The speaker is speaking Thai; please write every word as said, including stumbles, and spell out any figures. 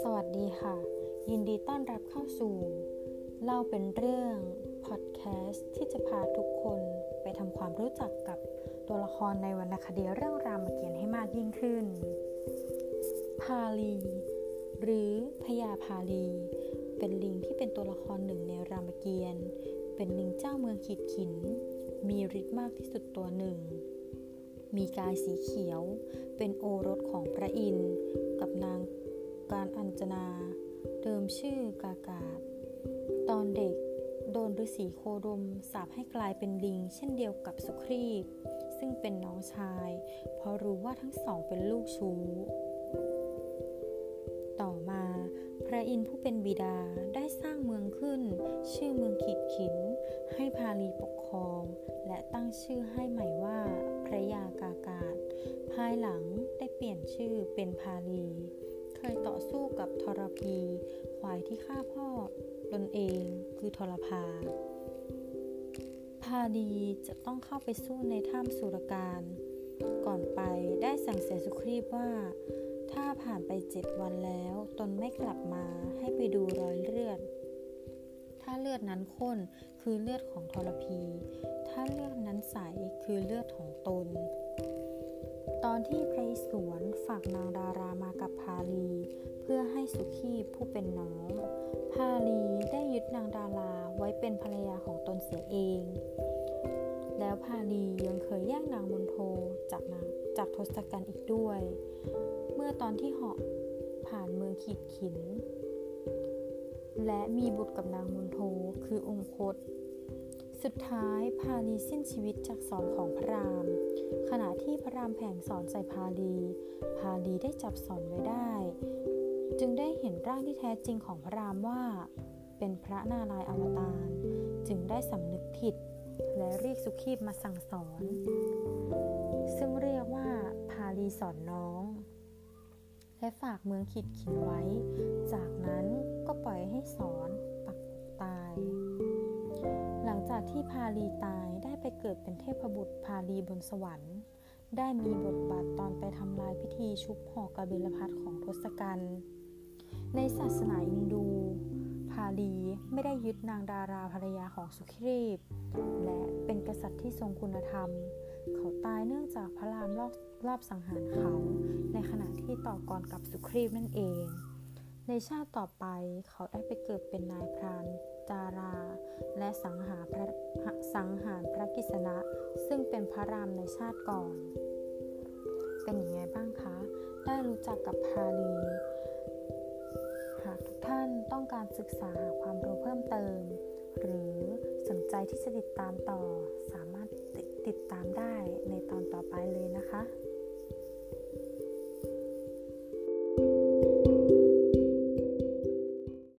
สวัสดีค่ะยินดีต้อนรับเข้าสู่เล่าเป็นเรื่องพอดแคสต์ที่จะพาทุกคนไปทำความรู้จักกับตัวละครในวรรณคดีเรื่องรามเกียรติ์ให้มากยิ่งขึ้นพาลีหรือพญาพาลีเป็นลิงที่เป็นตัวละครหนึ่งในรามเกียรติ์เป็นลิงเจ้าเมืองขีดขินมีฤทธิ์มากที่สุดตัวหนึ่งมีกายสีเขียวเป็นโอรสของพระอินทร์กับนางการอัญจนาเดิมชื่อกากาศตอนเด็กโดนฤาษีโคดมสาปให้กลายเป็นลิงเช่นเดียวกับสุครีพซึ่งเป็นน้องชายเพราะรู้ว่าทั้งสองเป็นลูกชู้ต่อมาพระอินทร์ผู้เป็นบิดาได้สร้างเมืองขึ้นชื่อเมืองขีดขินให้พาลีปกครองและตั้งชื่อให้ใหม่ว่าพระยากากาศภายหลังได้เปลี่ยนชื่อเป็นพาลีเคยต่อสู้กับทรพีควายที่ฆ่าพ่อตนเองคือทรพาพาลีจะต้องเข้าไปสู้ในถ้ำสุรการก่อนไปได้สั่งเสียสุครีพว่าถ้าผ่านไปเจ็ดวันแล้วตนไม่กลับมาให้ไปดูรอยเลือดถ้าเลือดนั้นข้นคือเลือดของทรพีถ้าเลือดนั้นใสคือเลือดของตนตอนที่ไพศาลฝากนางดารามากับพาลีเพื่อให้สุขีผู้เป็นน้องพาลีได้ยึดนางดาราไว้เป็นภรรยาของตนเสียเองแล้วพาลียังเคยแย่งนางมณโฑจากนางจากทศกัณฐ์อีกด้วยเมื่อตอนที่เหาะผ่านเมืองขีดขินและมีบุตรกับนางมณโฑคือองคตสุดท้ายพาลีสิ้นชีวิตจากศรของพระรามขณะที่พระรามแผงศรใส่พาลีพาลีได้จับศรไว้ได้จึงได้เห็นร่างที่แท้จริงของพระรามว่าเป็นพระนารายณ์อวตารจึงได้สำนึกผิดและเรียกสุครีพมาสั่งสอนซึ่งเรียกว่าพาลีสอนน้องและฝากเมืองขีดขินไว้จากนั้นก็ปล่อยให้สอนปักตายหลังจากที่พาลีตายได้ไปเกิดเป็นเทพบุตรพาลีบนสวรรค์ได้มีบทบาทตอนไปทำลายพิธีชุบห่อกาเบลพัสของทศกัณฐ์ในศาสนาฮินดูพาลีไม่ได้ยึดนางดาราภรรยาของสุครีพและเป็นกษัตริย์ที่ทรงคุณธรรมเขาตายเนื่องจากพระรามรอบรอบสังหารเขาในขณะที่ต่อกรกับสุครีพนั่นเองในชาติต่อไปเขาได้ไปเกิดเป็นนายพรานดาราและสังหารพระสังหารพระกิษณะซึ่งเป็นพระรามในชาติก่อนเป็นยังไงบ้างคะได้รู้จักกับพาลีหากทุกท่านต้องการศึกษาหาความรู้เพิ่มเติมหรือสนใจที่จะติดตามต่อสามารถติดตามได้ในตอนต่อไปเลยนะคะ